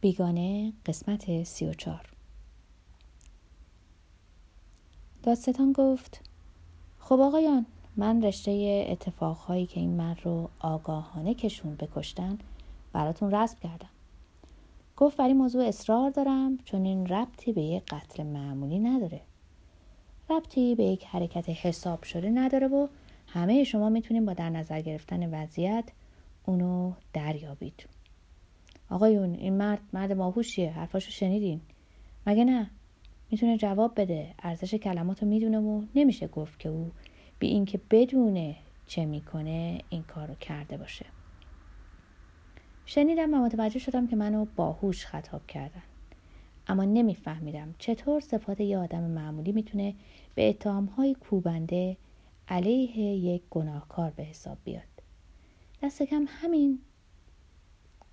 بیگانه قسمت 34. دادستان گفت: خب آقایان، من رشته اتفاقهایی که این مرد رو آگاهانه کشون بکشتن براتون رسم کردم. گفت بر این موضوع اصرار دارم، چون این ربطی به یک قتل معمولی نداره، ربطی به یک حرکت حساب شده نداره و همه شما میتونین با در نظر گرفتن وضعیت اونو دریابید. آقایون، این مرد ماهوشیه، حرفاشو شنیدین مگه نه؟ میتونه جواب بده، ارزش کلماتو میدونه و نمیشه گفت که او بی این که بدونه چه میکنه این کارو کرده باشه. شنیدم و متوجه شدم که منو باهوش خطاب کردن، اما نمیفهمیدم چطور صفات یه آدم معمولی میتونه به اتهام‌های کوبنده علیه یک گناهکار به حساب بیاد. دست کم همین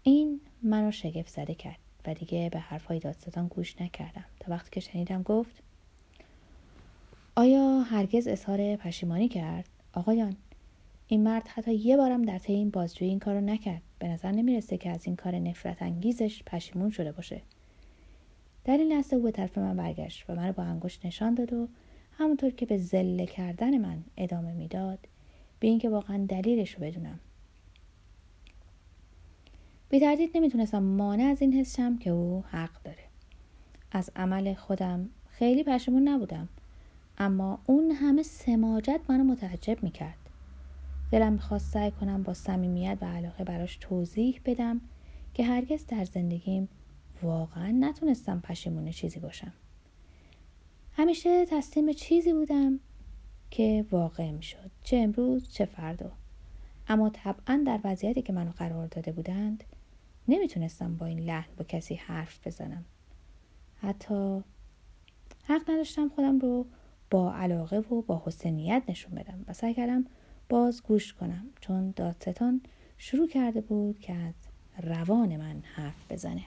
این منو شگفت زده کرد و دیگه به حرفهای دادستان گوش نکردم تا وقتی که شنیدم گفت: آیا هرگز اظهار پشیمانی کرد؟ آقایان، این مرد حتی یه بارم در طی این بازجویی این کارو نکرد. به نظر نمیرسه که از این کار نفرت انگیزش پشیمون شده باشه. در این لحظه او به طرف من برگشت و منو با انگشت نشان داد و همونطور که به ذله کردن من ادامه میداد، به اینکه واقعا دلیلش رو بدونم. بی تردید نمیتونستم مانع از این حس شم که او حق داره. از عمل خودم خیلی پشیمون نبودم، اما اون همه سماجت منو متعجب میکرد. دلم میخواست سعی کنم با صمیمیت و علاقه براش توضیح بدم که هرگز در زندگیم واقعا نتونستم پشیمون چیزی باشم. همیشه تسلیم چیزی بودم که واقع میشد، چه امروز چه فردا. اما طبعا در وضعیتی که منو قرار داده بودند نمیتونستم با این لحن با کسی حرف بزنم. حتی حق نداشتم خودم رو با علاقه و با حسنیت نشون بدم و سعی کردم باز گوش کنم، چون دادستان شروع کرده بود که از روان من حرف بزنه.